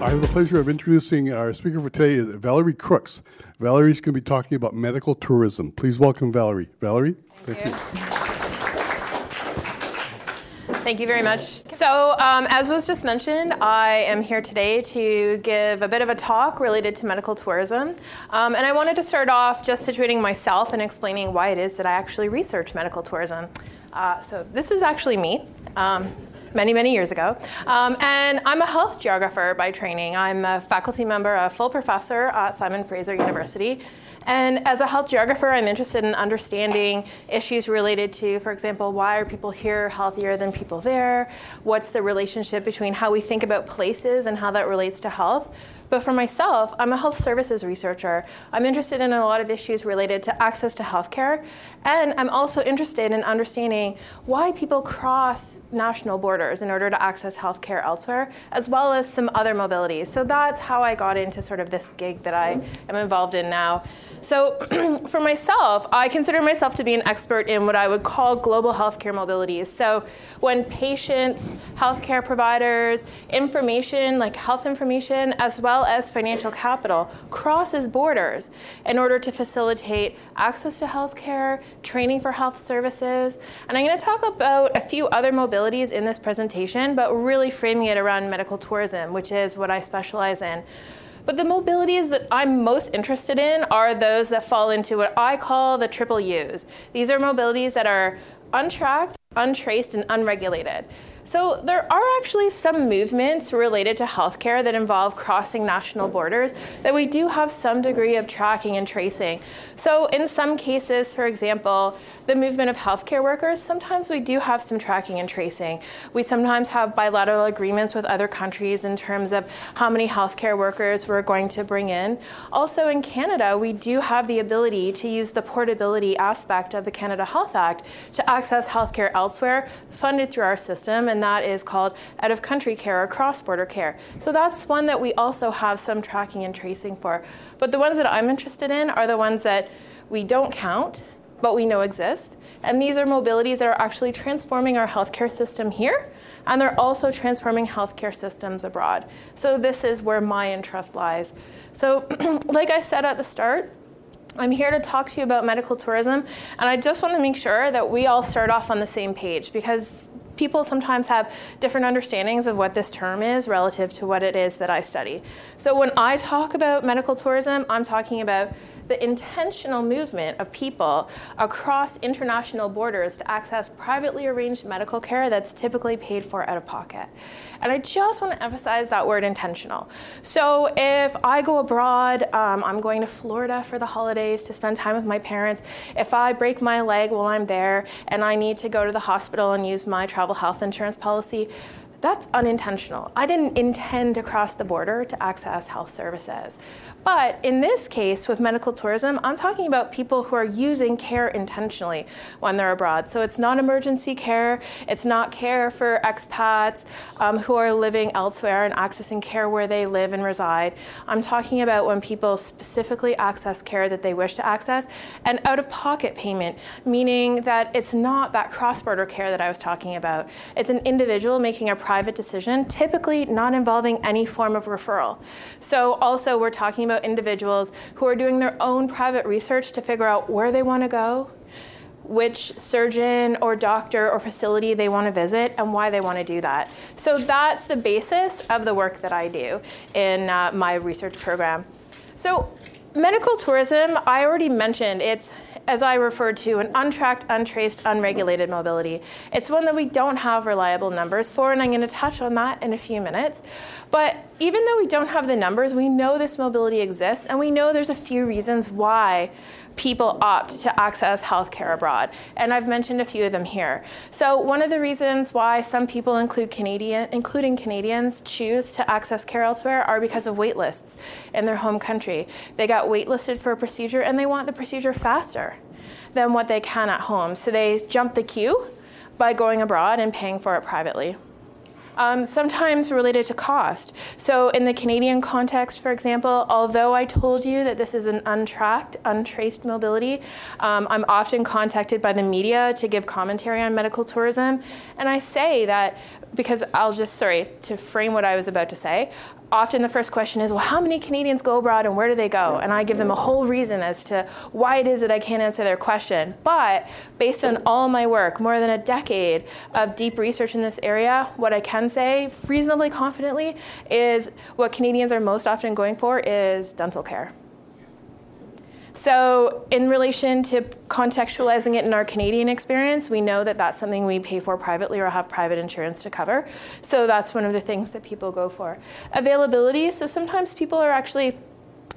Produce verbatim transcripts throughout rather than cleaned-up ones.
I have the pleasure of introducing our speaker for today, Valerie Crooks. Valerie's going to be talking about medical tourism. Please welcome Valerie. Valerie? Thank, thank you. you. Thank you very much. So, um, as was just mentioned, I am here today to give a bit of a talk related to medical tourism. Um, and I wanted to start off just situating myself and explaining why it is that I actually research medical tourism. Uh, so this is actually me. Um, many, many years ago. Um, and I'm a health geographer by training. I'm a faculty member, a full professor at Simon Fraser University. And as a health geographer, I'm interested in understanding issues related to, for example, why are people here healthier than people there? What's the relationship between how we think about places and how that relates to health? But for myself, I'm a health services researcher. I'm interested in a lot of issues related to access to healthcare, and I'm also interested in understanding why people cross national borders in order to access healthcare elsewhere, as well as some other mobilities. So that's how I got into sort of this gig that I am involved in now. So for myself, I consider myself to be an expert in what I would call global healthcare mobilities. So when patients, healthcare providers, information like health information, as well as financial capital, crosses borders in order to facilitate access to healthcare, training for health services. And I'm going to talk about a few other mobilities in this presentation, but really framing it around medical tourism, which is what I specialize in. But the mobilities that I'm most interested in are those that fall into what I call the triple U's. These are mobilities that are untracked, untraced, and unregulated. So there are actually some movements related to healthcare that involve crossing national borders that we do have some degree of tracking and tracing. So in some cases, for example, the movement of healthcare workers, sometimes we do have some tracking and tracing. We sometimes have bilateral agreements with other countries in terms of how many healthcare workers we're going to bring in. Also in Canada, we do have the ability to use the portability aspect of the Canada Health Act to access healthcare elsewhere, funded through our system, and and that is called out-of-country care or cross-border care. So that's one that we also have some tracking and tracing for. But the ones that I'm interested in are the ones that we don't count, but we know exist. And these are mobilities that are actually transforming our healthcare system here, and they're also transforming healthcare systems abroad. So this is where my interest lies. So like I said at the start, I'm here to talk to you about medical tourism, and I just want to make sure that we all start off on the same page, because people sometimes have different understandings of what this term is relative to what it is that I study. So when I talk about medical tourism, I'm talking about the intentional movement of people across international borders to access privately arranged medical care that's typically paid for out of pocket. And I just want to emphasize that word intentional. So if I go abroad, um, I'm going to Florida for the holidays to spend time with my parents. If I break my leg while I'm there and I need to go to the hospital and use my travel health insurance policy, that's unintentional. I didn't intend to cross the border to access health services. But in this case, with medical tourism, I'm talking about people who are using care intentionally when they're abroad. So it's not emergency care. It's not care for expats um, who are living elsewhere and accessing care where they live and reside. I'm talking about when people specifically access care that they wish to access, and out-of-pocket payment, meaning that it's not that cross-border care that I was talking about. It's an individual making a private decision, typically not involving any form of referral. So also we're talking about individuals who are doing their own private research to figure out where they want to go, which surgeon or doctor or facility they want to visit, and why they want to do that. So that's the basis of the work that I do in uh, my research program. So medical tourism, I already mentioned, it's, as I referred to, an untracked, untraced, unregulated mobility. It's one that we don't have reliable numbers for, and I'm going to touch on that in a few minutes. But even though we don't have the numbers, we know this mobility exists, and we know there's a few reasons why people opt to access healthcare abroad, and I've mentioned a few of them here. So one of the reasons why some people, include Canadian, including Canadians, choose to access care elsewhere are because of wait lists in their home country. They got waitlisted for a procedure, and they want the procedure faster than what they can at home, so they jump the queue by going abroad and paying for it privately. Um, sometimes related to cost. So in the Canadian context, for example, although I told you that this is an untracked, untraced mobility, um, I'm often contacted by the media to give commentary on medical tourism. And I say that because I'll just, sorry, to frame what I was about to say, often the first question is, well, how many Canadians go abroad and where do they go? And I give them a whole reason as to why it is that I can't answer their question. But based on all my work, more than a decade of deep research in this area, what I can say reasonably confidently is what Canadians are most often going for is dental care. So in relation to contextualizing it in our Canadian experience, we know that that's something we pay for privately or have private insurance to cover. So that's one of the things that people go for. Availability, so sometimes people are actually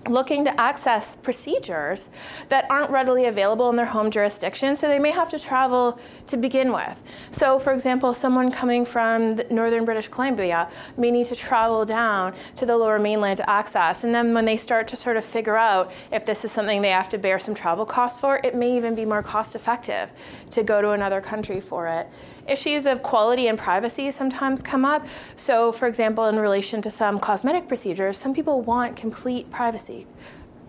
looking to access procedures that aren't readily available in their home jurisdiction, so they may have to travel to begin with. So, for example, someone coming from northern British Columbia may need to travel down to the lower mainland to access, and then when they start to sort of figure out if this is something they have to bear some travel costs for, it may even be more cost-effective to go to another country for it. Issues of quality and privacy sometimes come up. So, for example, in relation to some cosmetic procedures, some people want complete privacy,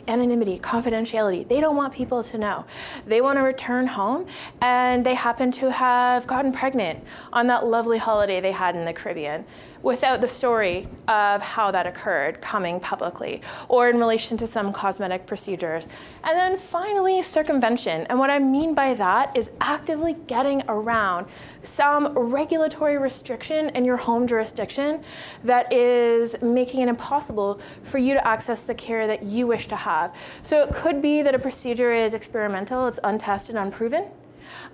anonymity, confidentiality. They don't want people to know. They want to return home, and they happen to have gotten pregnant on that lovely holiday they had in the Caribbean, without the story of how that occurred coming publicly, or in relation to some cosmetic procedures. And then finally, circumvention. And what I mean by that is actively getting around some regulatory restriction in your home jurisdiction that is making it impossible for you to access the care that you wish to have. So it could be that a procedure is experimental, it's untested, unproven.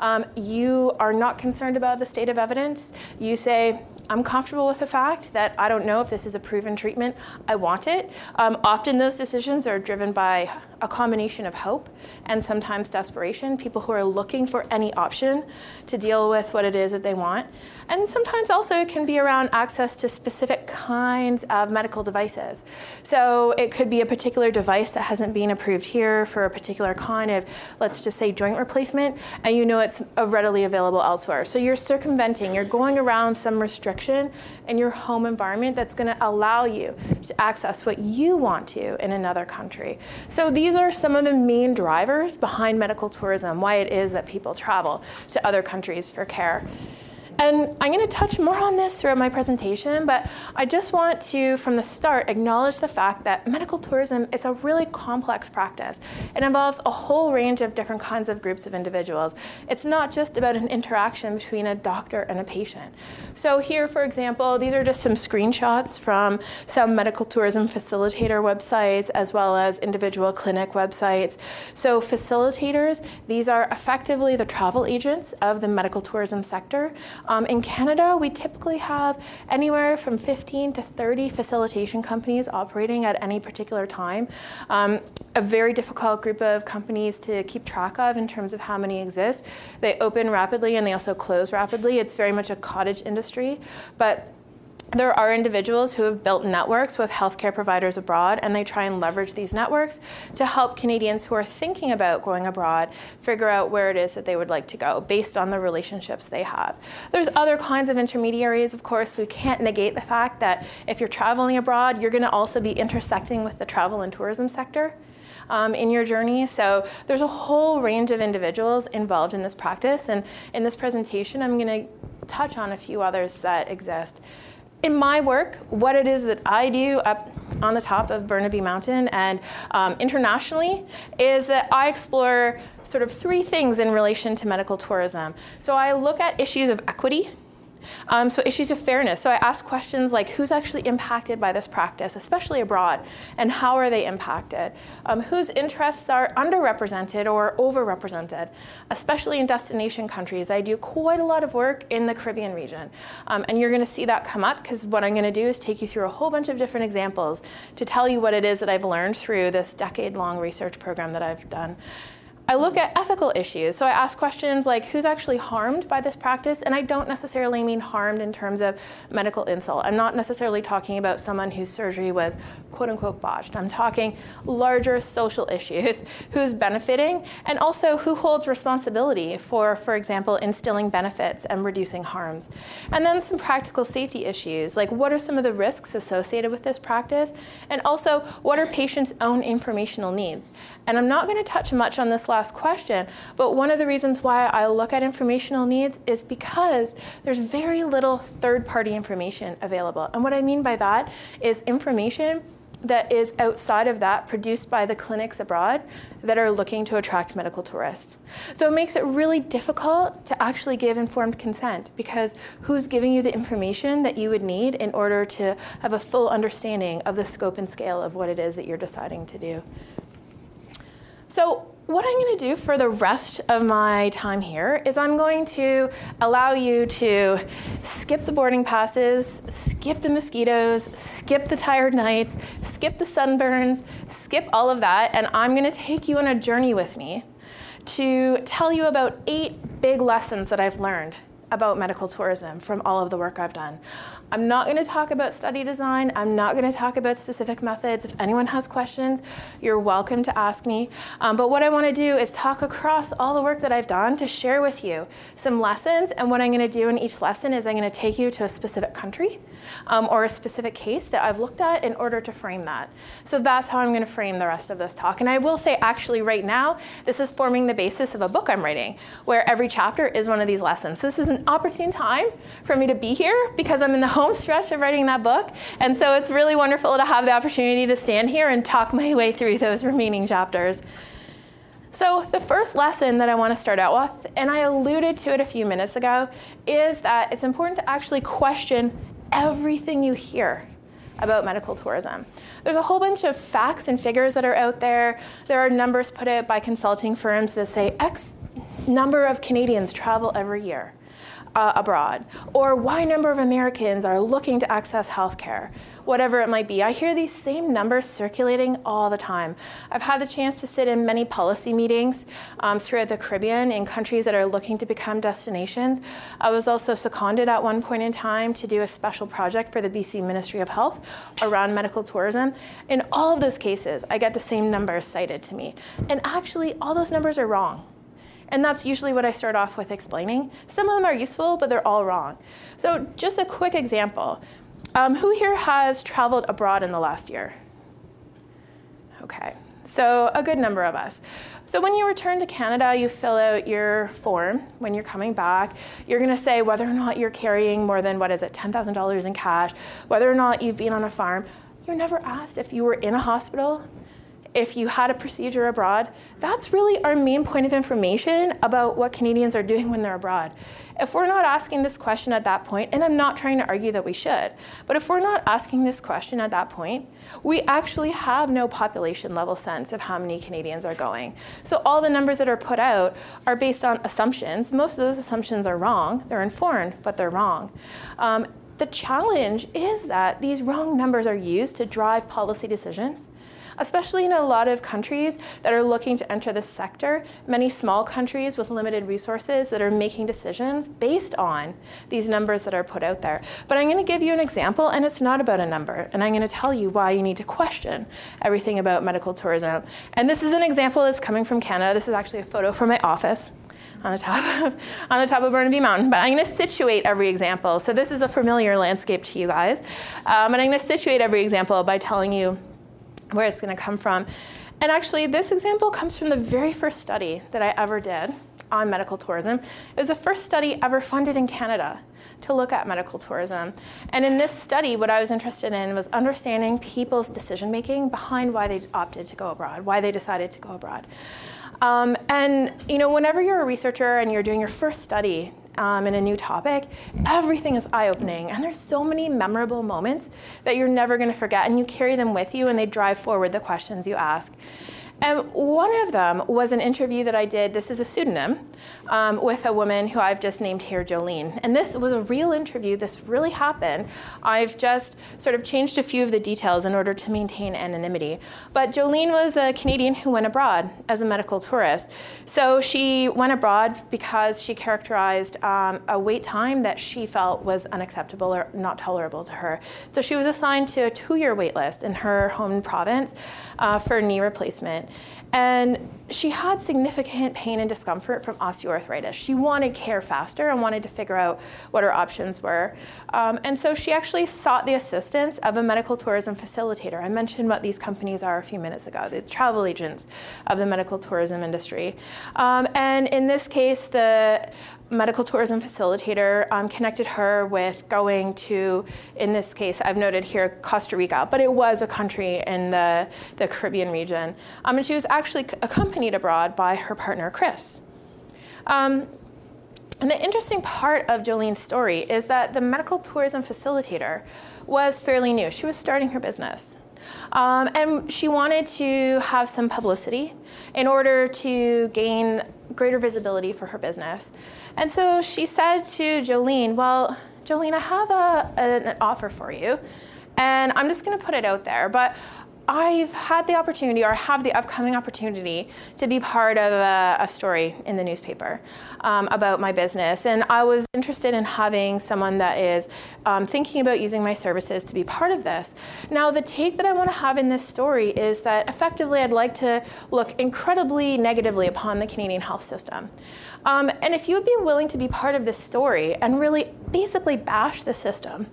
Um, you are not concerned about the state of evidence. You say, I'm comfortable with the fact that I don't know if this is a proven treatment. I want it. Um, often those decisions are driven by a combination of hope and sometimes desperation, people who are looking for any option to deal with what it is that they want. And sometimes also it can be around access to specific kinds of medical devices. So it could be a particular device that hasn't been approved here for a particular kind of, let's just say, joint replacement, and you know it's readily available elsewhere. So you're circumventing, you're going around some restriction in your home environment that's going to allow you to access what you want to in another country. So these These are some of the main drivers behind medical tourism, why it is that people travel to other countries for care. And I'm going to touch more on this throughout my presentation, but I just want to, from the start, acknowledge the fact that medical tourism is a really complex practice. It involves a whole range of different kinds of groups of individuals. It's not just about an interaction between a doctor and a patient. So here, for example, these are just some screenshots from some medical tourism facilitator websites as well as individual clinic websites. So facilitators, these are effectively the travel agents of the medical tourism sector. Um, in Canada, we typically have anywhere from fifteen to thirty facilitation companies operating at any particular time. Um, a very difficult group of companies to keep track of in terms of how many exist. They open rapidly and they also close rapidly. It's very much a cottage industry, but there are individuals who have built networks with healthcare providers abroad, and they try and leverage these networks to help Canadians who are thinking about going abroad figure out where it is that they would like to go based on the relationships they have. There's other kinds of intermediaries, of course. We can't negate the fact that if you're traveling abroad, you're going to also be intersecting with the travel and tourism sector Um, in your journey. So there's a whole range of individuals involved in this practice, and in this presentation I'm going to touch on a few others that exist. In my work, what it is that I do up on the top of Burnaby Mountain and um, internationally is that I explore sort of three things in relation to medical tourism. So I look at issues of equity, Um, so issues of fairness. So I ask questions like, who's actually impacted by this practice, especially abroad, and how are they impacted? Um, whose interests are underrepresented or overrepresented, especially in destination countries? I do quite a lot of work in the Caribbean region, um, and you're going to see that come up, because what I'm going to do is take you through a whole bunch of different examples to tell you what it is that I've learned through this decade-long research program that I've done. I look at ethical issues, so I ask questions like, who's actually harmed by this practice? And I don't necessarily mean harmed in terms of medical insult. I'm not necessarily talking about someone whose surgery was quote-unquote botched. I'm talking larger social issues, who's benefiting, and also who holds responsibility for, for example, instilling benefits and reducing harms. And then some practical safety issues, like what are some of the risks associated with this practice? And also, what are patients' own informational needs? And I'm not going to touch much on this slide question, but one of the reasons why I look at informational needs is because there's very little third-party information available. And what I mean by that is information that is outside of that produced by the clinics abroad that are looking to attract medical tourists. So it makes it really difficult to actually give informed consent, because who's giving you the information that you would need in order to have a full understanding of the scope and scale of what it is that you're deciding to do? So what I'm going to do for the rest of my time here is I'm going to allow you to skip the boarding passes, skip the mosquitoes, skip the tired nights, skip the sunburns, skip all of that, and I'm going to take you on a journey with me to tell you about eight big lessons that I've learned about medical tourism from all of the work I've done. I'm not going to talk about study design. I'm not going to talk about specific methods. If anyone has questions, you're welcome to ask me. Um, but what I want to do is talk across all the work that I've done to share with you some lessons. And what I'm going to do in each lesson is I'm going to take you to a specific country um, or a specific case that I've looked at in order to frame that. So that's how I'm going to frame the rest of this talk. And I will say, actually, right now, this is forming the basis of a book I'm writing, where every chapter is one of these lessons. So this is an opportune time for me to be here, because I'm in the home stretch of writing that book. And so it's really wonderful to have the opportunity to stand here and talk my way through those remaining chapters. So the first lesson that I want to start out with, and I alluded to it a few minutes ago, is that it's important to actually question everything you hear about medical tourism. There's a whole bunch of facts and figures that are out there. There are numbers put out by consulting firms that say X number of Canadians travel every year Uh, abroad, or why number of Americans are looking to access healthcare, whatever it might be. I hear these same numbers circulating all the time. I've had the chance to sit in many policy meetings um, throughout the Caribbean in countries that are looking to become destinations. I was also seconded at one point in time to do a special project for the B C Ministry of Health around medical tourism. In all of those cases, I get the same numbers cited to me. And actually, all those numbers are wrong. And that's usually what I start off with explaining. Some of them are useful, but they're all wrong. So just a quick example. Um, who here has traveled abroad in the last year? Okay, so a good number of us. So when you return to Canada, you fill out your form when you're coming back. You're going to say whether or not you're carrying more than, what is it, ten thousand dollars in cash, whether or not you've been on a farm. You're never asked if you were in a hospital, if you had a procedure abroad. That's really our main point of information about what Canadians are doing when they're abroad. If we're not asking this question at that point, and I'm not trying to argue that we should, but if we're not asking this question at that point, we actually have no population level sense of how many Canadians are going. So all the numbers that are put out are based on assumptions. Most of those assumptions are wrong. They're informed, but they're wrong. Um, the challenge is that these wrong numbers are used to drive policy decisions, especially in a lot of countries that are looking to enter this sector, many small countries with limited resources that are making decisions based on these numbers that are put out there. But I'm going to give you an example, and it's not about a number, and I'm going to tell you why you need to question everything about medical tourism. And this is an example that's coming from Canada. This is actually a photo from my office on the top of, on the top of Burnaby Mountain. But I'm going to situate every example. So this is a familiar landscape to you guys. Um, and I'm going to situate every example by telling you where it's going to come from. And actually, this example comes from the very first study that I ever did on medical tourism. It was the first study ever funded in Canada to look at medical tourism. And in this study, what I was interested in was understanding people's decision-making behind why they opted to go abroad, why they decided to go abroad. Um, and you know, whenever you're a researcher and you're doing your first study um, in a new topic, everything is eye-opening. And there's so many memorable moments that you're never going to forget, and you carry them with you, and they drive forward the questions you ask. And one of them was an interview that I did, this is a pseudonym, um, with a woman who I've just named here Jolene. And this was a real interview, this really happened. I've just sort of changed a few of the details in order to maintain anonymity. But Jolene was a Canadian who went abroad as a medical tourist. So she went abroad because she characterized um, a wait time that she felt was unacceptable or not tolerable to her. So she was assigned to a two-year wait list in her home province uh, for knee replacement. And she had significant pain and discomfort from osteoarthritis. She wanted care faster and wanted to figure out what her options were. Um, and so she actually sought the assistance of a medical tourism facilitator. I mentioned what these companies are a few minutes ago, the travel agents of the medical tourism industry. Um, and in this case, the medical tourism facilitator um, connected her with going to, in this case, I've noted here, Costa Rica, but it was a country in the, the Caribbean region. Um, and she was actually accompanied abroad by her partner, Chris. Um, and the interesting part of Jolene's story is that the medical tourism facilitator was fairly new. She was starting her business. Um, and she wanted to have some publicity in order to gain greater visibility for her business. And so she said to Jolene, well, Jolene, I have a, an offer for you, and I'm just going to put it out there. But I've had the opportunity, or have the upcoming opportunity, to be part of a, a story in the newspaper um, about my business. And I was interested in having someone that is um, thinking about using my services to be part of this. Now, the take that I want to have in this story is that effectively I'd like to look incredibly negatively upon the Canadian health system. Um, and if you would be willing to be part of this story and really basically bash the system,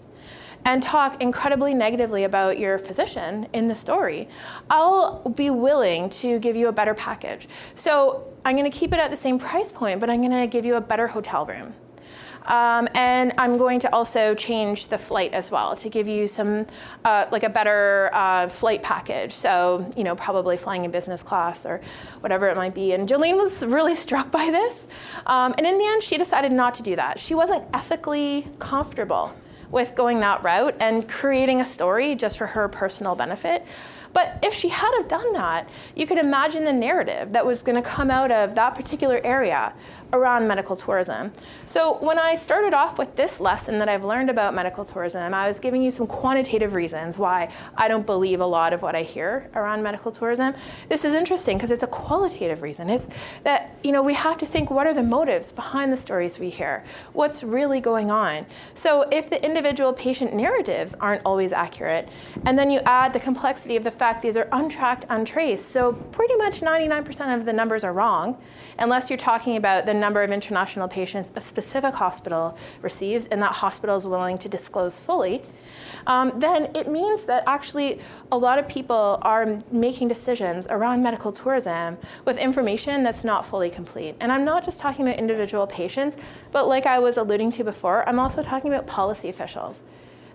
and talk incredibly negatively about your physician in the story, I'll be willing to give you a better package. So I'm gonna keep it at the same price point, but I'm gonna give you a better hotel room. Um, and I'm going to also change the flight as well to give you some, uh, like a better uh, flight package. So, you know, probably flying in business class or whatever it might be. And Jolene was really struck by this. Um, and in the end, she decided not to do that. She wasn't ethically comfortable with going that route and creating a story just for her personal benefit. But if she had have done that, you could imagine the narrative that was going to come out of that particular area around medical tourism. So when I started off with this lesson that I've learned about medical tourism, I was giving you some quantitative reasons why I don't believe a lot of what I hear around medical tourism. This is interesting because it's a qualitative reason. It's that, you know, we have to think, what are the motives behind the stories we hear? What's really going on? So if the individual patient narratives aren't always accurate, and then you add the complexity of the fact these are untracked, untraced, so pretty much ninety-nine percent of the numbers are wrong, unless you're talking about the number of international patients a specific hospital receives and that hospital is willing to disclose fully, um, then it means that actually a lot of people are making decisions around medical tourism with information that's not fully complete. And I'm not just talking about individual patients, but like I was alluding to before, I'm also talking about policy officials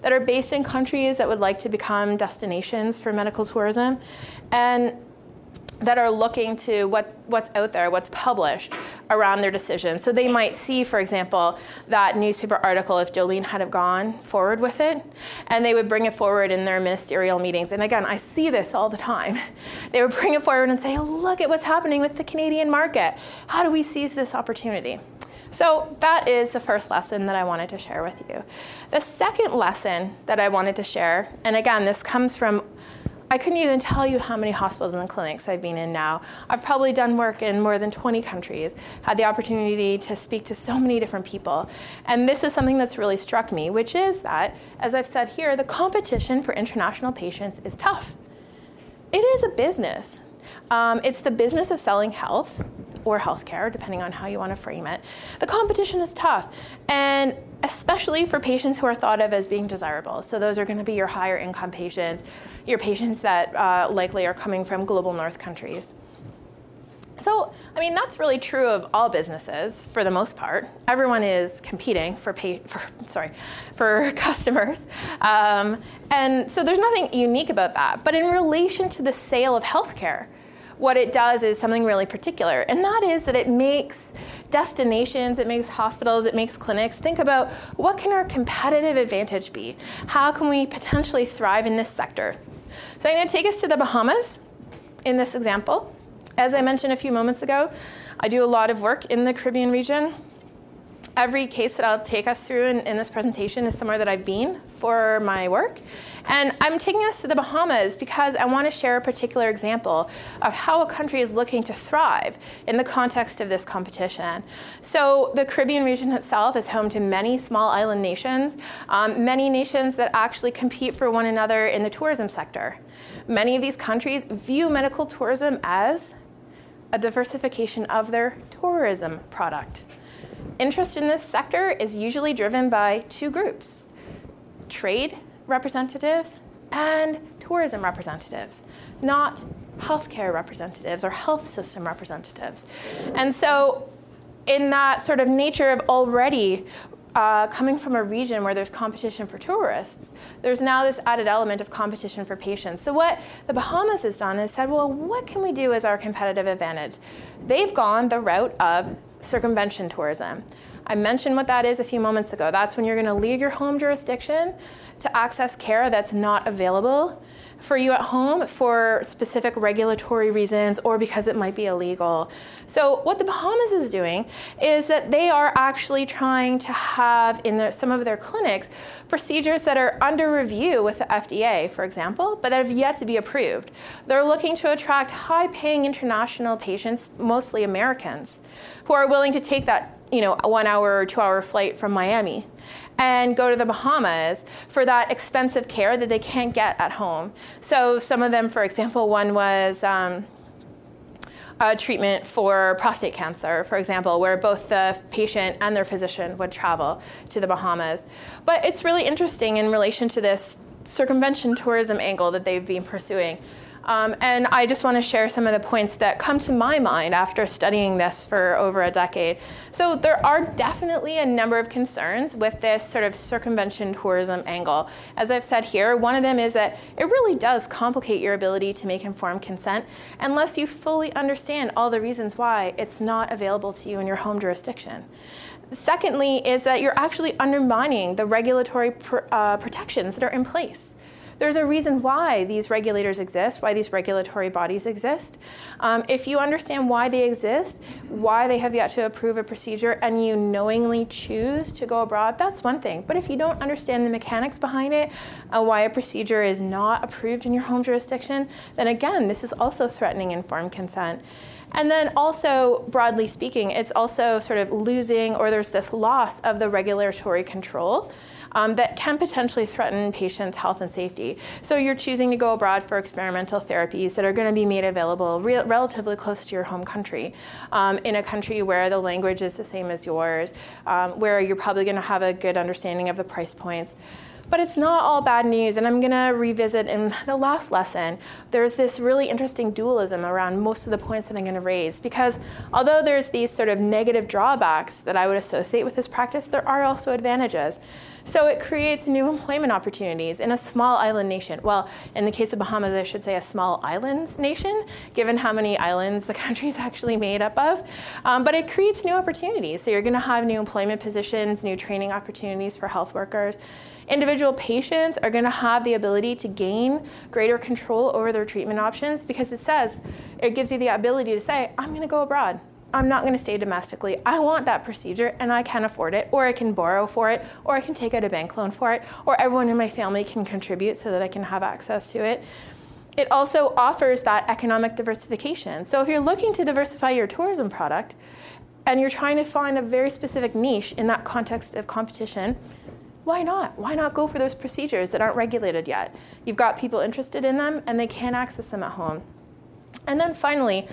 that are based in countries that would like to become destinations for medical tourism and that are looking to what, what's out there, what's published around their decisions. So they might see, for example, that newspaper article if Jolene had have gone forward with it, and they would bring it forward in their ministerial meetings. And again, I see this all the time. They would bring it forward and say, oh, look at what's happening with the Canadian market. How do we seize this opportunity? So that is the first lesson that I wanted to share with you. The second lesson that I wanted to share, and again, this comes from, I couldn't even tell you how many hospitals and clinics I've been in now. I've probably done work in more than twenty countries, had the opportunity to speak to so many different people. And this is something that's really struck me, which is that, as I've said here, the competition for international patients is tough. It is a business. Um, it's the business of selling health or healthcare, depending on how you want to frame it. The competition is tough, and especially for patients who are thought of as being desirable. So those are going to be your higher income patients, your patients that uh, likely are coming from global north countries. So, I mean, that's really true of all businesses for the most part. Everyone is competing for pay, for sorry, for customers. Um, and so there's nothing unique about that. But in relation to the sale of healthcare, what it does is something really particular, and that is that it makes destinations, it makes hospitals, it makes clinics think about what can our competitive advantage be? How can we potentially thrive in this sector? So I'm going to take us to the Bahamas in this example. As I mentioned a few moments ago, I do a lot of work in the Caribbean region. Every case that I'll take us through in, in this presentation is somewhere that I've been for my work. And I'm taking us to the Bahamas because I want to share a particular example of how a country is looking to thrive in the context of this competition. So the Caribbean region itself is home to many small island nations, um, many nations that actually compete for one another in the tourism sector. Many of these countries view medical tourism as a diversification of their tourism product. Interest in this sector is usually driven by two groups: trade representatives and tourism representatives, not healthcare representatives or health system representatives. And so in that sort of nature of already uh, coming from a region where there's competition for tourists, there's now this added element of competition for patients. So what the Bahamas has done is said, well, what can we do as our competitive advantage? They've gone the route of circumvention tourism. I mentioned what that is a few moments ago. That's when you're going to leave your home jurisdiction to access care that's not available for you at home for specific regulatory reasons or because it might be illegal. So what the Bahamas is doing is that they are actually trying to have in their, some of their clinics procedures that are under review with the F D A, for example, but that have yet to be approved. They're looking to attract high-paying international patients, mostly Americans, who are willing to take that, you know, one hour or two hour flight from Miami and go to the Bahamas for that expensive care that they can't get at home. So some of them, for example, one was um, a treatment for prostate cancer, for example, where both the patient and their physician would travel to the Bahamas. But it's really interesting in relation to this circumvention tourism angle that they've been pursuing. Um, and I just want to share some of the points that come to my mind after studying this for over a decade. So there are definitely a number of concerns with this sort of circumvention tourism angle. As I've said here, one of them is that it really does complicate your ability to make informed consent unless you fully understand all the reasons why it's not available to you in your home jurisdiction. Secondly, is that you're actually undermining the regulatory pr- uh, protections that are in place. There's a reason why these regulators exist, why these regulatory bodies exist. Um, if you understand why they exist, why they have yet to approve a procedure, and you knowingly choose to go abroad, that's one thing. But if you don't understand the mechanics behind it, uh, why a procedure is not approved in your home jurisdiction, then again, this is also threatening informed consent. And then also, broadly speaking, it's also sort of losing, or there's this loss of the regulatory control Um, that can potentially threaten patients' health and safety. So you're choosing to go abroad for experimental therapies that are going to be made available re- relatively close to your home country, um, in a country where the language is the same as yours, um, where you're probably going to have a good understanding of the price points. But it's not all bad news, and I'm going to revisit in the last lesson. There's this really interesting dualism around most of the points that I'm going to raise, because although there's these sort of negative drawbacks that I would associate with this practice, there are also advantages. So it creates new employment opportunities in a small island nation. Well, in the case of Bahamas, I should say a small islands nation, given how many islands the country is actually made up of. Um, but it creates new opportunities. So you're going to have new employment positions, new training opportunities for health workers. Individual patients are going to have the ability to gain greater control over their treatment options, because it says, it gives you the ability to say, I'm going to go abroad. I'm not going to stay domestically. I want that procedure, and I can afford it, or I can borrow for it, or I can take out a bank loan for it, or everyone in my family can contribute so that I can have access to it. It also offers that economic diversification. So if you're looking to diversify your tourism product, and you're trying to find a very specific niche in that context of competition, why not? Why not go for those procedures that aren't regulated yet? You've got people interested in them, and they can't access them at home. And then finally,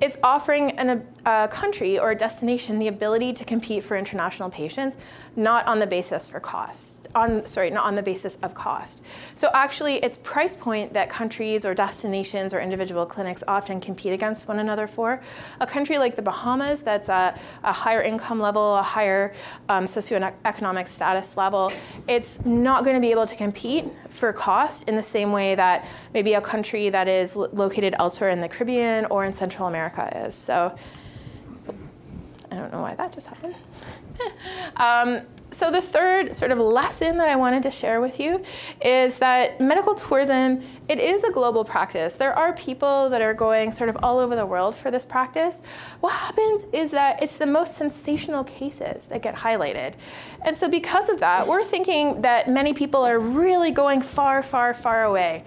It's offering an, a country or a destination the ability to compete for international patients, not on the basis for cost. On sorry, not on the basis of cost. So actually, it's price point that countries or destinations or individual clinics often compete against one another for. A country like the Bahamas, that's a, a higher income level, a higher um, socioeconomic status level, it's not going to be able to compete for cost in the same way that maybe a country that is lo- located elsewhere in the Caribbean or in Central America is. So I don't know why that just happened. um, so the third sort of lesson that I wanted to share with you is that medical tourism, it is a global practice. There are people that are going sort of all over the world for this practice. What happens is that it's the most sensational cases that get highlighted. And so because of that, we're thinking that many people are really going far, far, far away.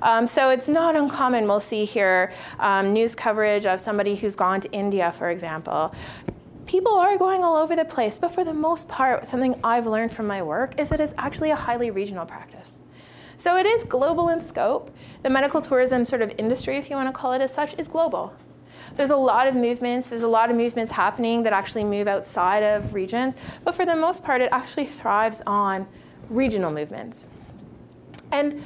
Um, so it's not uncommon, we'll see here, um, news coverage of somebody who's gone to India, for example. People are going all over the place, but for the most part, something I've learned from my work is that it's actually a highly regional practice. So it is global in scope. The medical tourism sort of industry, if you want to call it as such, is global. There's a lot of movements, there's a lot of movements happening that actually move outside of regions, but for the most part, it actually thrives on regional movements. And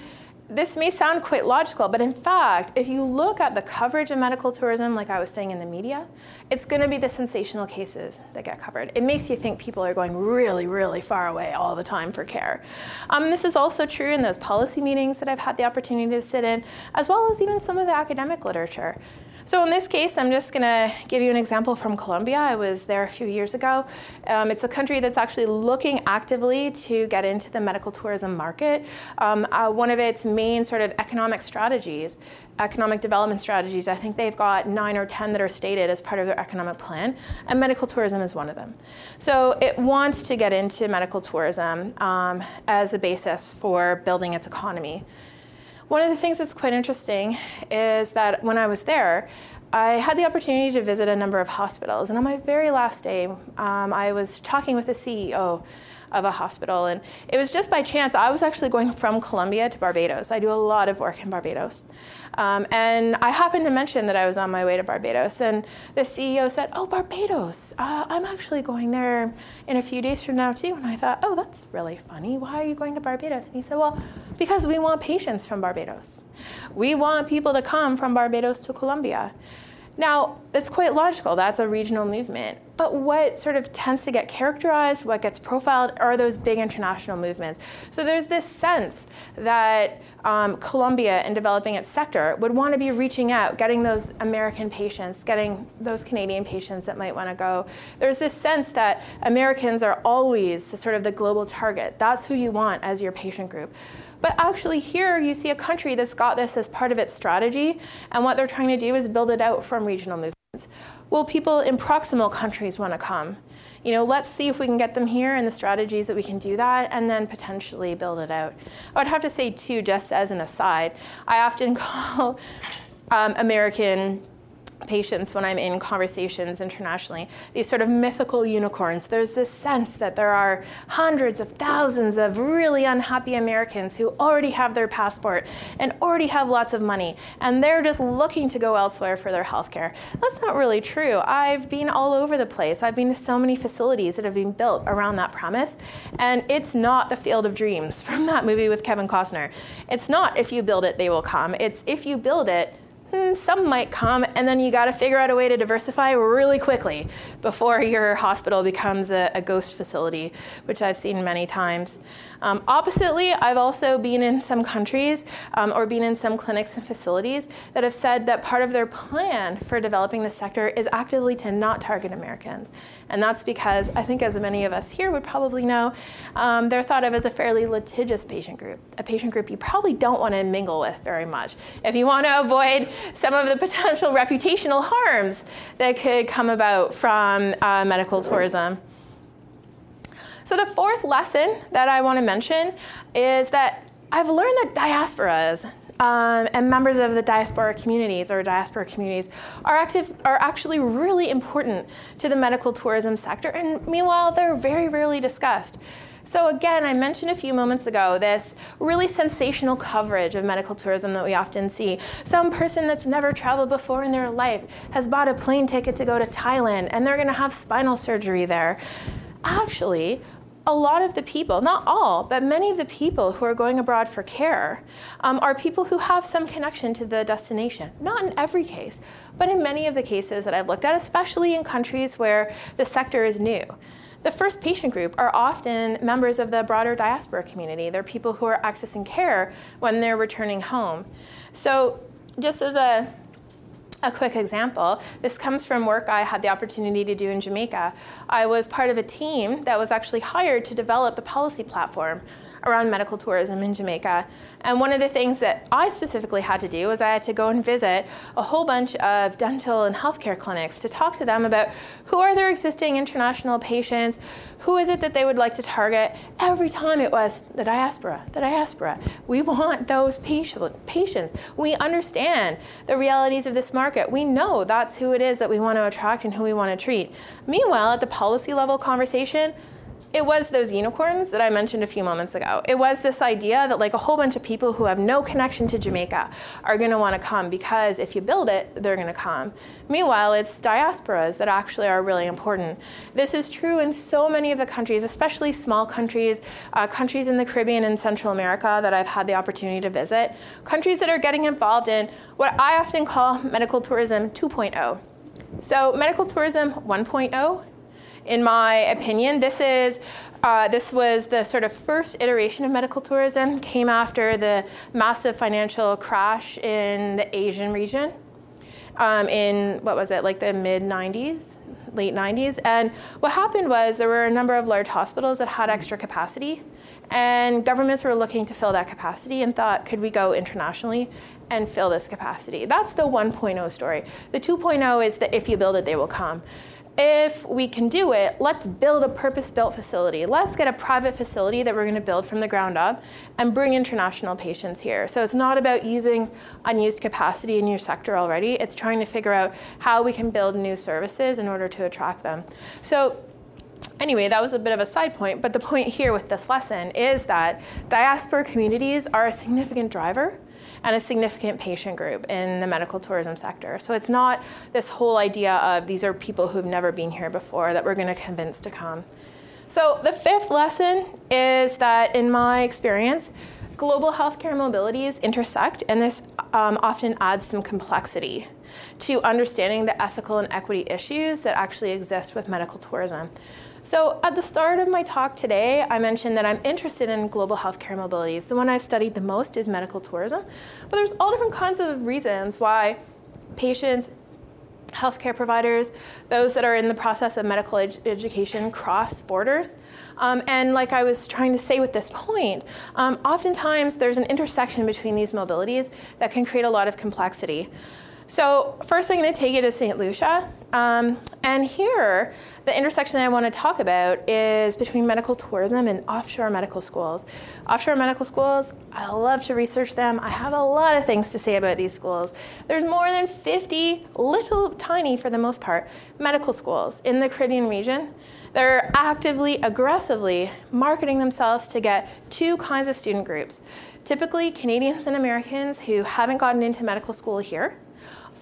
this may sound quite logical, but in fact, if you look at the coverage of medical tourism, like I was saying in the media, it's going to be the sensational cases that get covered. It makes you think people are going really, really far away all the time for care. Um, this is also true in those policy meetings that I've had the opportunity to sit in, as well as even some of the academic literature. So in this case, I'm just going to give you an example from Colombia. I was there a few years ago. Um, it's a country that's actually looking actively to get into the medical tourism market. Um, uh, one of its main sort of economic strategies, economic development strategies, I think they've got nine or ten that are stated as part of their economic plan, and medical tourism is one of them. So it wants to get into medical tourism um, as a basis for building its economy. One of the things that's quite interesting is that when I was there, I had the opportunity to visit a number of hospitals. And on my very last day, um, I was talking with the C E O of a hospital. And it was just by chance, I was actually going from Colombia to Barbados. I do a lot of work in Barbados. Um, and I happened to mention that I was on my way to Barbados. And the C E O said, oh, Barbados, uh, I'm actually going there in a few days from now too. And I thought, oh, that's really funny. Why are you going to Barbados? And he said, well, because we want patients from Barbados. We want people to come from Barbados to Colombia. Now, it's quite logical. That's a regional movement. But what sort of tends to get characterized, what gets profiled, are those big international movements. So there's this sense that um, Colombia, in developing its sector, would want to be reaching out, getting those American patients, getting those Canadian patients that might want to go. There's this sense that Americans are always the, sort of the global target. That's who you want as your patient group. But actually here you see a country that's got this as part of its strategy, and what they're trying to do is build it out from regional movements. Well, people in proximal countries want to come. You know, let's see if we can get them here and the strategies that we can do that, and then potentially build it out. I would have to say too, just as an aside, I often call um, American patients when I'm in conversations internationally, these sort of mythical unicorns. There's this sense that there are hundreds of thousands of really unhappy Americans who already have their passport and already have lots of money, and they're just looking to go elsewhere for their healthcare. That's not really true. I've been all over the place. I've been to so many facilities that have been built around that premise, and it's not the Field of Dreams from that movie with Kevin Costner. It's not if you build it, they will come. It's if you build it, some might come, and then you got to figure out a way to diversify really quickly before your hospital becomes a, a ghost facility, which I've seen many times. Um, oppositely, I've also been in some countries um, or been in some clinics and facilities that have said that part of their plan for developing the sector is actively to not target Americans. And that's because, I think as many of us here would probably know, um, they're thought of as a fairly litigious patient group, a patient group you probably don't want to mingle with very much. If you want to avoid some of the potential reputational harms that could come about from uh, medical tourism. So the fourth lesson that I want to mention is that I've learned that diasporas um, and members of the diaspora communities or diaspora communities are active are actually really important to the medical tourism sector, and meanwhile they're very rarely discussed. So again, I mentioned a few moments ago this really sensational coverage of medical tourism that we often see. Some person that's never traveled before in their life has bought a plane ticket to go to Thailand, and they're going to have spinal surgery there. Actually, a lot of the people, not all, but many of the people who are going abroad for care um, are people who have some connection to the destination. Not in every case, but in many of the cases that I've looked at, especially in countries where the sector is new. The first patient group are often members of the broader diaspora community. They're people who are accessing care when they're returning home. So just as a A quick example, this comes from work I had the opportunity to do in Jamaica. I was part of a team that was actually hired to develop the policy platform around medical tourism in Jamaica. And one of the things that I specifically had to do was I had to go and visit a whole bunch of dental and healthcare clinics to talk to them about who are their existing international patients, who is it that they would like to target. Every time it was the diaspora, the diaspora. We want those patients. We understand the realities of this market. We know that's who it is that we want to attract and who we want to treat. Meanwhile, at the policy level conversation, it was those unicorns that I mentioned a few moments ago. It was this idea that like a whole bunch of people who have no connection to Jamaica are going to want to come because if you build it, they're going to come. Meanwhile, it's diasporas that actually are really important. This is true in so many of the countries, especially small countries, uh, countries in the Caribbean and Central America that I've had the opportunity to visit, countries that are getting involved in what I often call medical tourism two point oh. So medical tourism one point oh, in my opinion, this is uh, this was the sort of first iteration of medical tourism, came after the massive financial crash in the Asian region um, in, what was it, like the mid nineties, late nineties. And what happened was there were a number of large hospitals that had extra capacity, and governments were looking to fill that capacity and thought, could we go internationally and fill this capacity? That's the one point oh story. The two point oh is that if you build it, they will come. If we can do it, let's build a purpose-built facility. Let's get a private facility that we're going to build from the ground up and bring international patients here. So it's not about using unused capacity in your sector already. It's trying to figure out how we can build new services in order to attract them. So anyway, that was a bit of a side point, but the point here with this lesson is that diaspora communities are a significant driver and a significant patient group in the medical tourism sector. So it's not this whole idea of these are people who've never been here before that we're going to convince to come. So the fifth lesson is that, in my experience, global healthcare mobilities intersect, and this um, often adds some complexity to understanding the ethical and equity issues that actually exist with medical tourism. So at the start of my talk today, I mentioned that I'm interested in global healthcare mobilities. The one I've studied the most is medical tourism, but there's all different kinds of reasons why patients, healthcare providers, those that are in the process of medical ed- education cross borders. Um, and like I was trying to say with this point, um, oftentimes there's an intersection between these mobilities that can create a lot of complexity. So first I'm going to take you to Saint Lucia, um, and here the intersection that I want to talk about is between medical tourism and offshore medical schools. Offshore medical schools, I love to research them. I have a lot of things to say about these schools. There's more than fifty little tiny, for the most part, medical schools in the Caribbean region. They're actively, aggressively marketing themselves to get two kinds of student groups. Typically Canadians and Americans who haven't gotten into medical school here,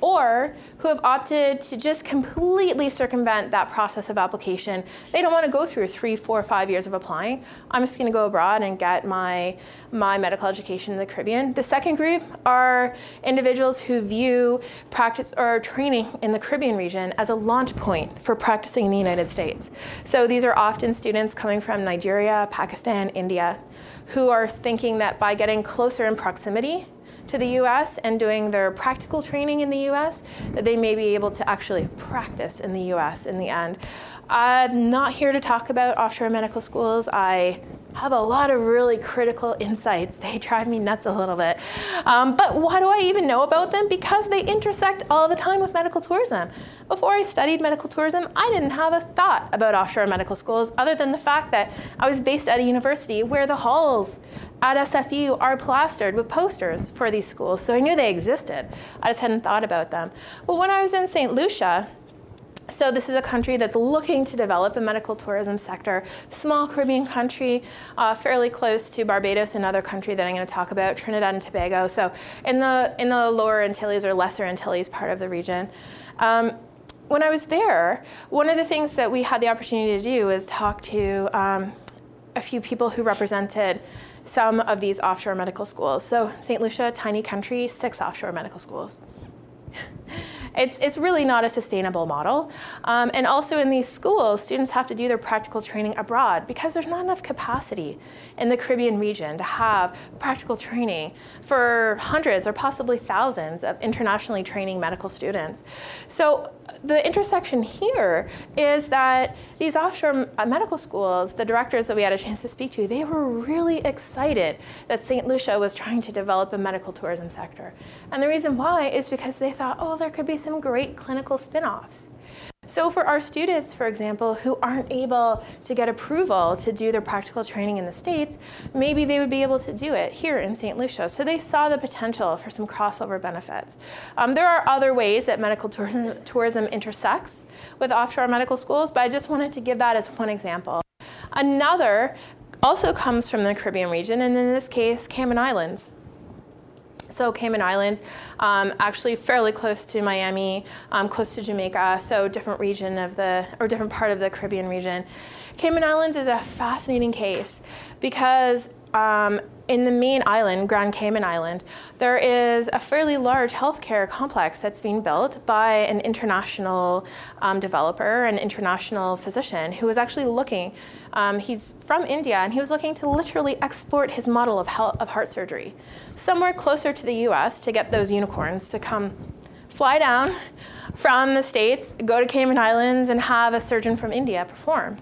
or who have opted to just completely circumvent that process of application. They don't want to go through three, four, five years of applying. I'm just going to go abroad and get my, my medical education in the Caribbean. The second group are individuals who view practice or training in the Caribbean region as a launch point for practicing in the United States. So these are often students coming from Nigeria, Pakistan, India, who are thinking that by getting closer in proximity to the U S and doing their practical training in the U S, that they may be able to actually practice in the U S in the end. I'm not here to talk about offshore medical schools. I have a lot of really critical insights. They drive me nuts a little bit. Um, but why do I even know about them? Because they intersect all the time with medical tourism. Before I studied medical tourism, I didn't have a thought about offshore medical schools other than the fact that I was based at a university where the halls at S F U are plastered with posters for these schools, so I knew they existed. I just hadn't thought about them. But when I was in Saint Lucia, So this is a country that's looking to develop a medical tourism sector, small Caribbean country, uh, fairly close to Barbados, another country that I'm going to talk about, Trinidad and Tobago. So in the in the Lower Antilles or Lesser Antilles part of the region. Um, when I was there, one of the things that we had the opportunity to do is talk to um, a few people who represented some of these offshore medical schools. So Saint Lucia, tiny country, six offshore medical schools. It's, it's really not a sustainable model. Um, and also in these schools, students have to do their practical training abroad because there's not enough capacity in the Caribbean region to have practical training for hundreds or possibly thousands of internationally training medical students. So the intersection here is that these offshore medical schools, the directors that we had a chance to speak to, they were really excited that Saint Lucia was trying to develop a medical tourism sector. And the reason why is because they thought, oh, there could be some great clinical spin-offs. So for our students, for example, who aren't able to get approval to do their practical training in the States, maybe they would be able to do it here in Saint Lucia. So they saw the potential for some crossover benefits. Um, there are other ways that medical tourism, tourism intersects with offshore medical schools, but I just wanted to give that as one example. Another also comes from the Caribbean region, and in this case, Cayman Islands. So Cayman Islands, um, actually fairly close to Miami, um, close to Jamaica, so different region of the, or different part of the Caribbean region. Cayman Islands is a fascinating case because um, in the main island, Grand Cayman Island, there is a fairly large healthcare complex that's being built by an international um, developer, an international physician who was actually looking, um, he's from India, and he was looking to literally export his model of, health, of heart surgery somewhere closer to the U S to get those unicorns to come fly down from the States, go to Cayman Islands, and have a surgeon from India perform.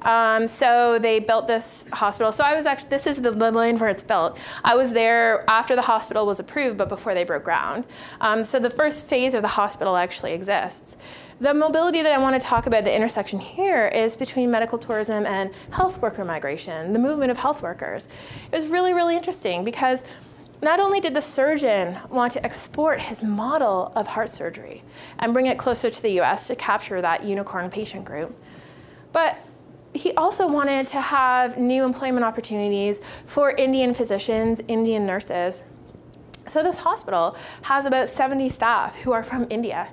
Um, so they built this hospital. So I was actually, this is the land where it's built. I was there after the hospital was approved, but before they broke ground. Um, so the first phase of the hospital actually exists. The mobility that I want to talk about, the intersection here, is between medical tourism and health worker migration, the movement of health workers. It was really, really interesting because not only did the surgeon want to export his model of heart surgery and bring it closer to the U S to capture that unicorn patient group, but he also wanted to have new employment opportunities for Indian physicians, Indian nurses. So this hospital has about seventy staff who are from India.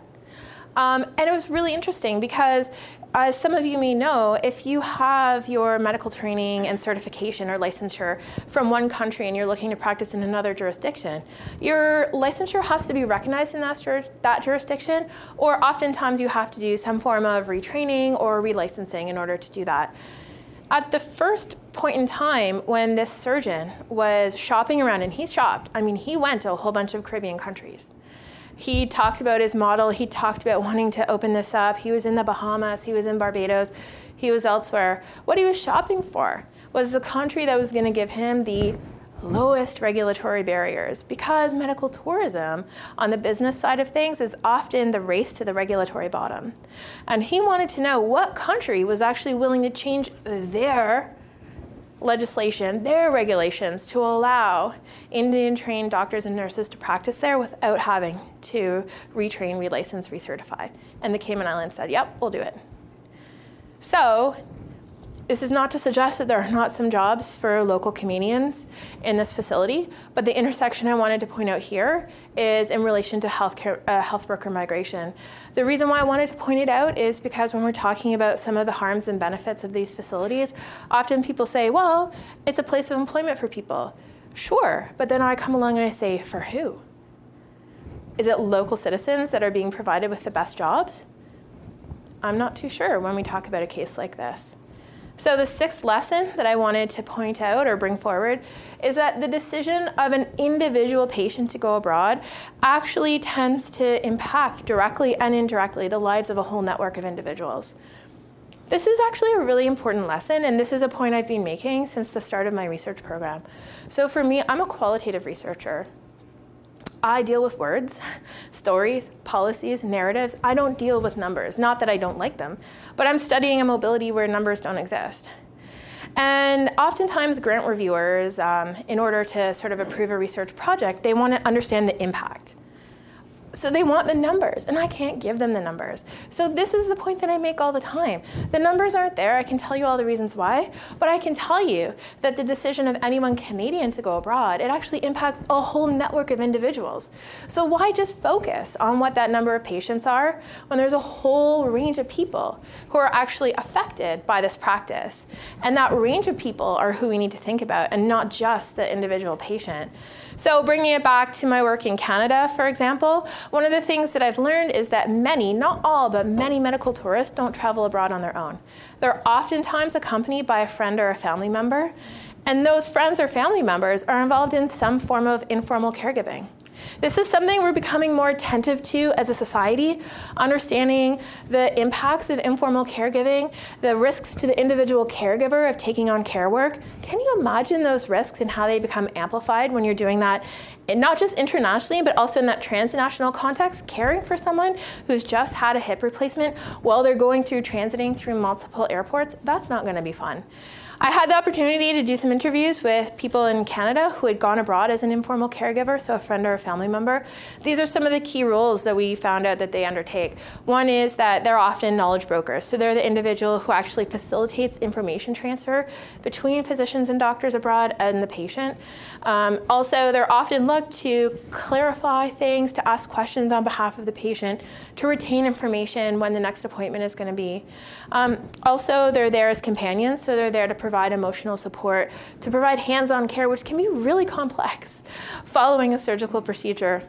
Um, and it was really interesting because, as some of you may know, if you have your medical training and certification or licensure from one country and you're looking to practice in another jurisdiction, your licensure has to be recognized in that, jur- that jurisdiction, or oftentimes you have to do some form of retraining or relicensing in order to do that. At the first point in time when this surgeon was shopping around, and he shopped, I mean, he went to a whole bunch of Caribbean countries. He talked about his model. He talked about wanting to open this up. He was in the Bahamas. He was in Barbados. He was elsewhere. What he was shopping for was the country that was going to give him the lowest regulatory barriers, because medical tourism on the business side of things is often the race to the regulatory bottom. And he wanted to know what country was actually willing to change their legislation, their regulations, to allow Indian-trained doctors and nurses to practice there without having to retrain, relicense, recertify. And the Cayman Islands said, yep, we'll do it. So this is not to suggest that there are not some jobs for local Canadians in this facility, but the intersection I wanted to point out here is in relation to healthcare, uh, health worker migration. The reason why I wanted to point it out is because when we're talking about some of the harms and benefits of these facilities, often people say, well, it's a place of employment for people. Sure, but then I come along and I say, for who? Is it local citizens that are being provided with the best jobs? I'm not too sure when we talk about a case like this. So the sixth lesson that I wanted to point out or bring forward is that the decision of an individual patient to go abroad actually tends to impact directly and indirectly the lives of a whole network of individuals. This is actually a really important lesson, and this is a point I've been making since the start of my research program. So for me, I'm a qualitative researcher. I deal with words, stories, policies, narratives. I don't deal with numbers. Not that I don't like them, but I'm studying a mobility where numbers don't exist. And oftentimes grant reviewers, um, in order to sort of approve a research project, they want to understand the impact. So they want the numbers, and I can't give them the numbers. So this is the point that I make all the time. The numbers aren't there. I can tell you all the reasons why, but I can tell you that the decision of any one Canadian to go abroad, it actually impacts a whole network of individuals. So why just focus on what that number of patients are when there's a whole range of people who are actually affected by this practice? And that range of people are who we need to think about, and not just the individual patient. So bringing it back to my work in Canada, for example, one of the things that I've learned is that many, not all, but many medical tourists don't travel abroad on their own. They're oftentimes accompanied by a friend or a family member, and those friends or family members are involved in some form of informal caregiving. This is something we're becoming more attentive to as a society, understanding the impacts of informal caregiving, the risks to the individual caregiver of taking on care work. Can you imagine those risks and how they become amplified when you're doing that, and not just internationally, but also in that transnational context, caring for someone who's just had a hip replacement while they're going through transiting through multiple airports? That's not going to be fun. I had the opportunity to do some interviews with people in Canada who had gone abroad as an informal caregiver, so a friend or a family member. These are some of the key roles that we found out that they undertake. One is that they're often knowledge brokers, so they're the individual who actually facilitates information transfer between physicians and doctors abroad and the patient. Um, also, they're often looked to clarify things, to ask questions on behalf of the patient, to retain information when the next appointment is going to be. Um, also, they're there as companions, so they're there to provide provide emotional support, to provide hands-on care, which can be really complex following a surgical procedure.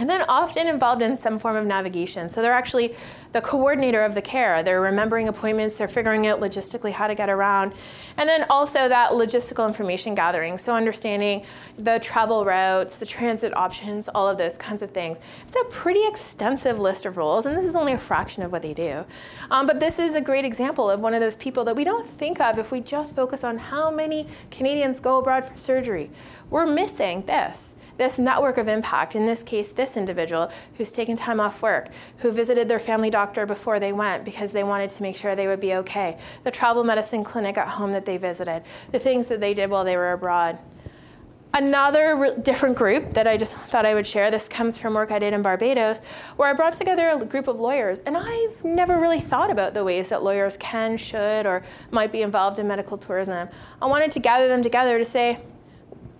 And then often involved in some form of navigation. So they're actually the coordinator of the care. They're remembering appointments. They're figuring out logistically how to get around. And then also that logistical information gathering. So understanding the travel routes, the transit options, all of those kinds of things. It's a pretty extensive list of roles, and this is only a fraction of what they do. Um, but this is a great example of one of those people that we don't think of if we just focus on how many Canadians go abroad for surgery. We're missing this. This network of impact, in this case, this individual who's taken time off work, who visited their family doctor before they went because they wanted to make sure they would be okay, the travel medicine clinic at home that they visited, the things that they did while they were abroad. Another re- different group that I just thought I would share, this comes from work I did in Barbados, where I brought together a group of lawyers, and I've never really thought about the ways that lawyers can, should, or might be involved in medical tourism. I wanted to gather them together to say,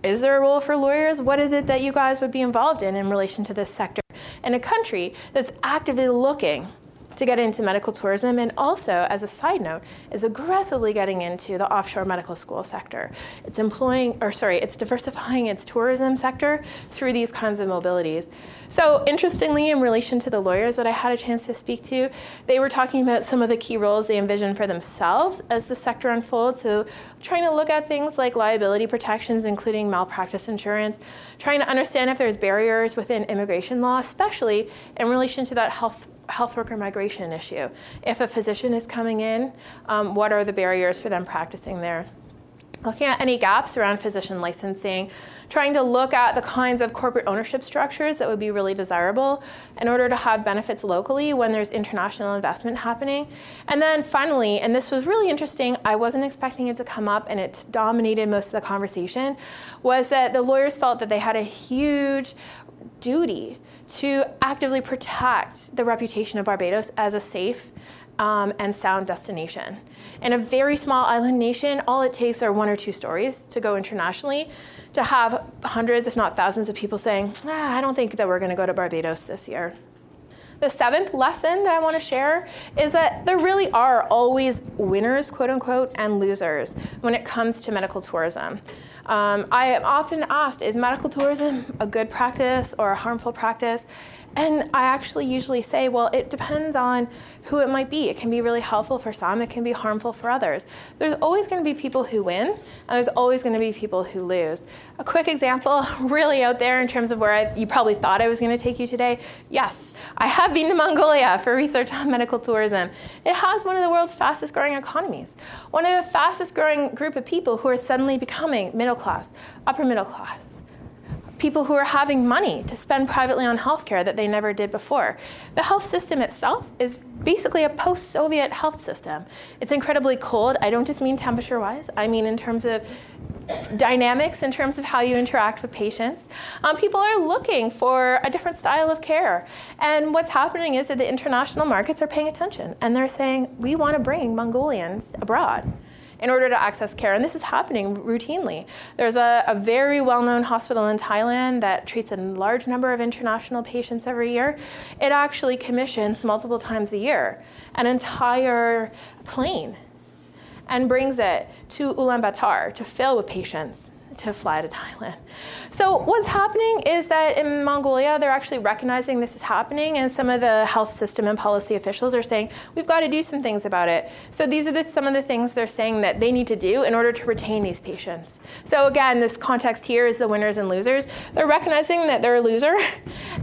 is there a role for lawyers? What is it that you guys would be involved in in relation to this sector in a country that's actively looking to get into medical tourism, and also, as a side note, is aggressively getting into the offshore medical school sector. It's employing, or sorry, it's diversifying its tourism sector through these kinds of mobilities. So interestingly, in relation to the lawyers that I had a chance to speak to, they were talking about some of the key roles they envision for themselves as the sector unfolds. So trying to look at things like liability protections, including malpractice insurance, trying to understand if there's barriers within immigration law, especially in relation to that health health worker migration issue. If a physician is coming in, um, what are the barriers for them practicing there? Looking at any gaps around physician licensing, trying to look at the kinds of corporate ownership structures that would be really desirable in order to have benefits locally when there's international investment happening. And then finally, and this was really interesting, I wasn't expecting it to come up and it dominated most of the conversation, was that the lawyers felt that they had a huge duty to actively protect the reputation of Barbados as a safe um, and sound destination. In a very small island nation, all it takes are one or two stories to go internationally, to have hundreds, if not thousands, of people saying, ah, I don't think that we're going to go to Barbados this year. The seventh lesson that I want to share is that there really are always winners, quote unquote, and losers when it comes to medical tourism. Um, I am often asked, is medical tourism a good practice or a harmful practice? And I actually usually say, well, it depends on who it might be. It can be really helpful for some. It can be harmful for others. There's always going to be people who win, and there's always going to be people who lose. A quick example, really out there in terms of where I, you probably thought I was going to take you today. Yes, I have been to Mongolia for research on medical tourism. It has one of the world's fastest growing economies, one of the fastest growing group of people who are suddenly becoming middle class, upper middle class. People who are having money to spend privately on healthcare that they never did before. The health system itself is basically a post-Soviet health system. It's incredibly cold. I don't just mean temperature-wise. I mean in terms of dynamics in terms of how you interact with patients. Um, people are looking for a different style of care. And what's happening is that the international markets are paying attention. And they're saying, we want to bring Mongolians abroad in order to access care. And this is happening routinely. There's a, a very well-known hospital in Thailand that treats a large number of international patients every year. It actually commissions multiple times a year an entire plane and brings it to Ulaanbaatar to fill with patients to fly to Thailand. So what's happening is that in Mongolia, they're actually recognizing this is happening, and some of the health system and policy officials are saying, we've got to do some things about it. So these are the, some of the things they're saying that they need to do in order to retain these patients. So again, this context here is the winners and losers. They're recognizing that they're a loser,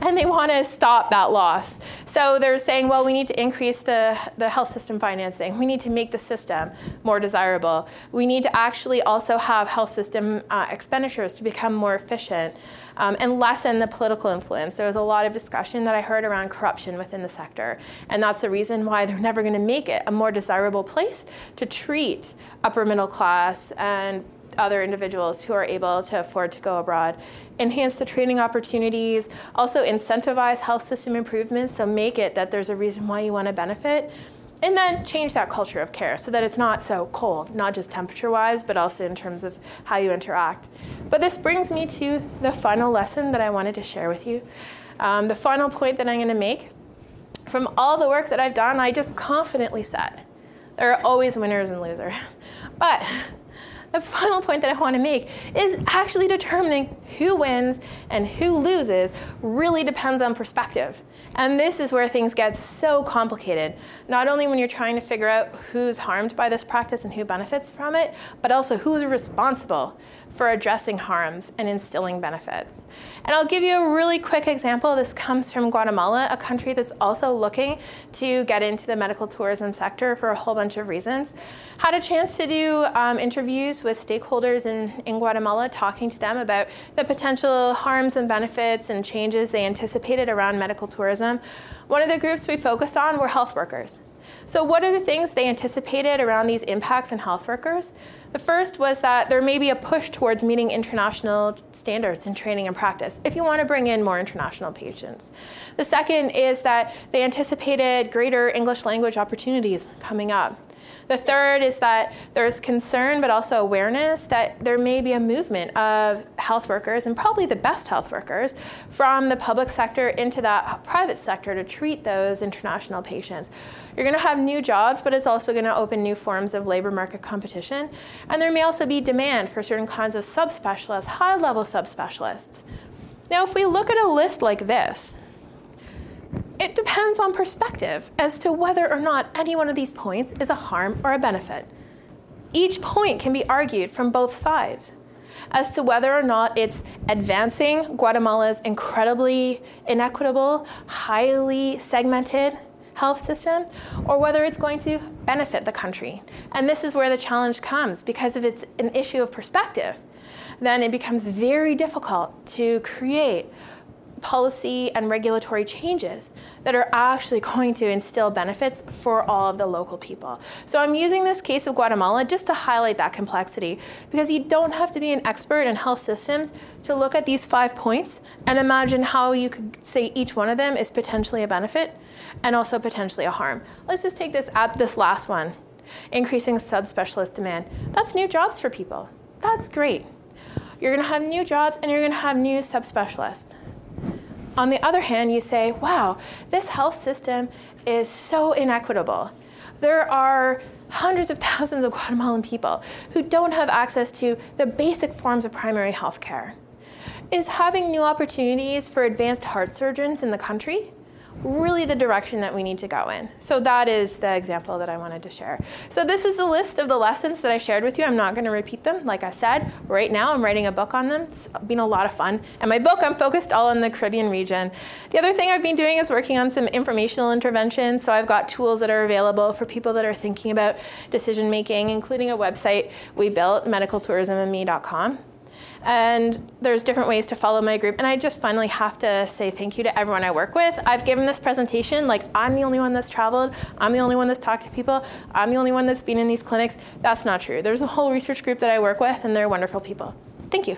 and they want to stop that loss. So they're saying, well, we need to increase the, the health system financing. We need to make the system more desirable. We need to actually also have health system uh, expenditures to become more efficient um, and lessen the political influence. There was a lot of discussion that I heard around corruption within the sector, and that's the reason why they're never going to make it a more desirable place to treat upper middle class and other individuals who are able to afford to go abroad. Enhance the training opportunities, also incentivize health system improvements, so make it that there's a reason why you want to benefit. And then change that culture of care so that it's not so cold, not just temperature-wise, but also in terms of how you interact. But this brings me to the final lesson that I wanted to share with you. Um, the final point that I'm going to make, from all the work that I've done, I just confidently said, there are always winners and losers. But the final point that I want to make is actually determining who wins and who loses really depends on perspective. And this is where things get so complicated, not only when you're trying to figure out who's harmed by this practice and who benefits from it, but also who's responsible for addressing harms and instilling benefits. And I'll give you a really quick example. This comes from Guatemala, a country that's also looking to get into the medical tourism sector for a whole bunch of reasons. Had a chance to do um, interviews with stakeholders in, in Guatemala, talking to them about the potential harms and benefits and changes they anticipated around medical tourism. One of the groups we focused on were health workers. So what are the things they anticipated around these impacts on health workers? The first was that there may be a push towards meeting international standards in training and practice if you want to bring in more international patients. The second is that they anticipated greater English language opportunities coming up. The third is that there's concern but also awareness that there may be a movement of health workers, and probably the best health workers, from the public sector into that private sector to treat those international patients. You're going to have new jobs, but it's also going to open new forms of labor market competition. And there may also be demand for certain kinds of subspecialists, high-level subspecialists. Now, if we look at a list like this, it depends on perspective as to whether or not any one of these points is a harm or a benefit. Each point can be argued from both sides as to whether or not it's advancing Guatemala's incredibly inequitable, highly segmented health system, or whether it's going to benefit the country. And this is where the challenge comes, because if it's an issue of perspective, then it becomes very difficult to create policy and regulatory changes that are actually going to instill benefits for all of the local people. So I'm using this case of Guatemala just to highlight that complexity, because you don't have to be an expert in health systems to look at these five points and imagine how you could say each one of them is potentially a benefit and also potentially a harm. Let's just take this up, this last one, increasing subspecialist demand. That's new jobs for people. That's great. You're going to have new jobs and you're going to have new subspecialists. On the other hand, you say, wow, this health system is so inequitable. There are hundreds of thousands of Guatemalan people who don't have access to the basic forms of primary health care. Is having new opportunities for advanced heart surgeons in the country really the direction that we need to go in? So that is the example that I wanted to share. So this is a list of the lessons that I shared with you. I'm not going to repeat them. Like I said, right now I'm writing a book on them. It's been a lot of fun. And my book, I'm focused all in the Caribbean region. The other thing I've been doing is working on some informational interventions. So I've got tools that are available for people that are thinking about decision making, including a website we built, medical tourism and me dot com. And there's different ways to follow my group. And I just finally have to say thank you to everyone I work with. I've given this presentation, like, I'm the only one that's traveled. I'm the only one that's talked to people. I'm the only one that's been in these clinics. That's not true. There's a whole research group that I work with, and they're wonderful people. Thank you.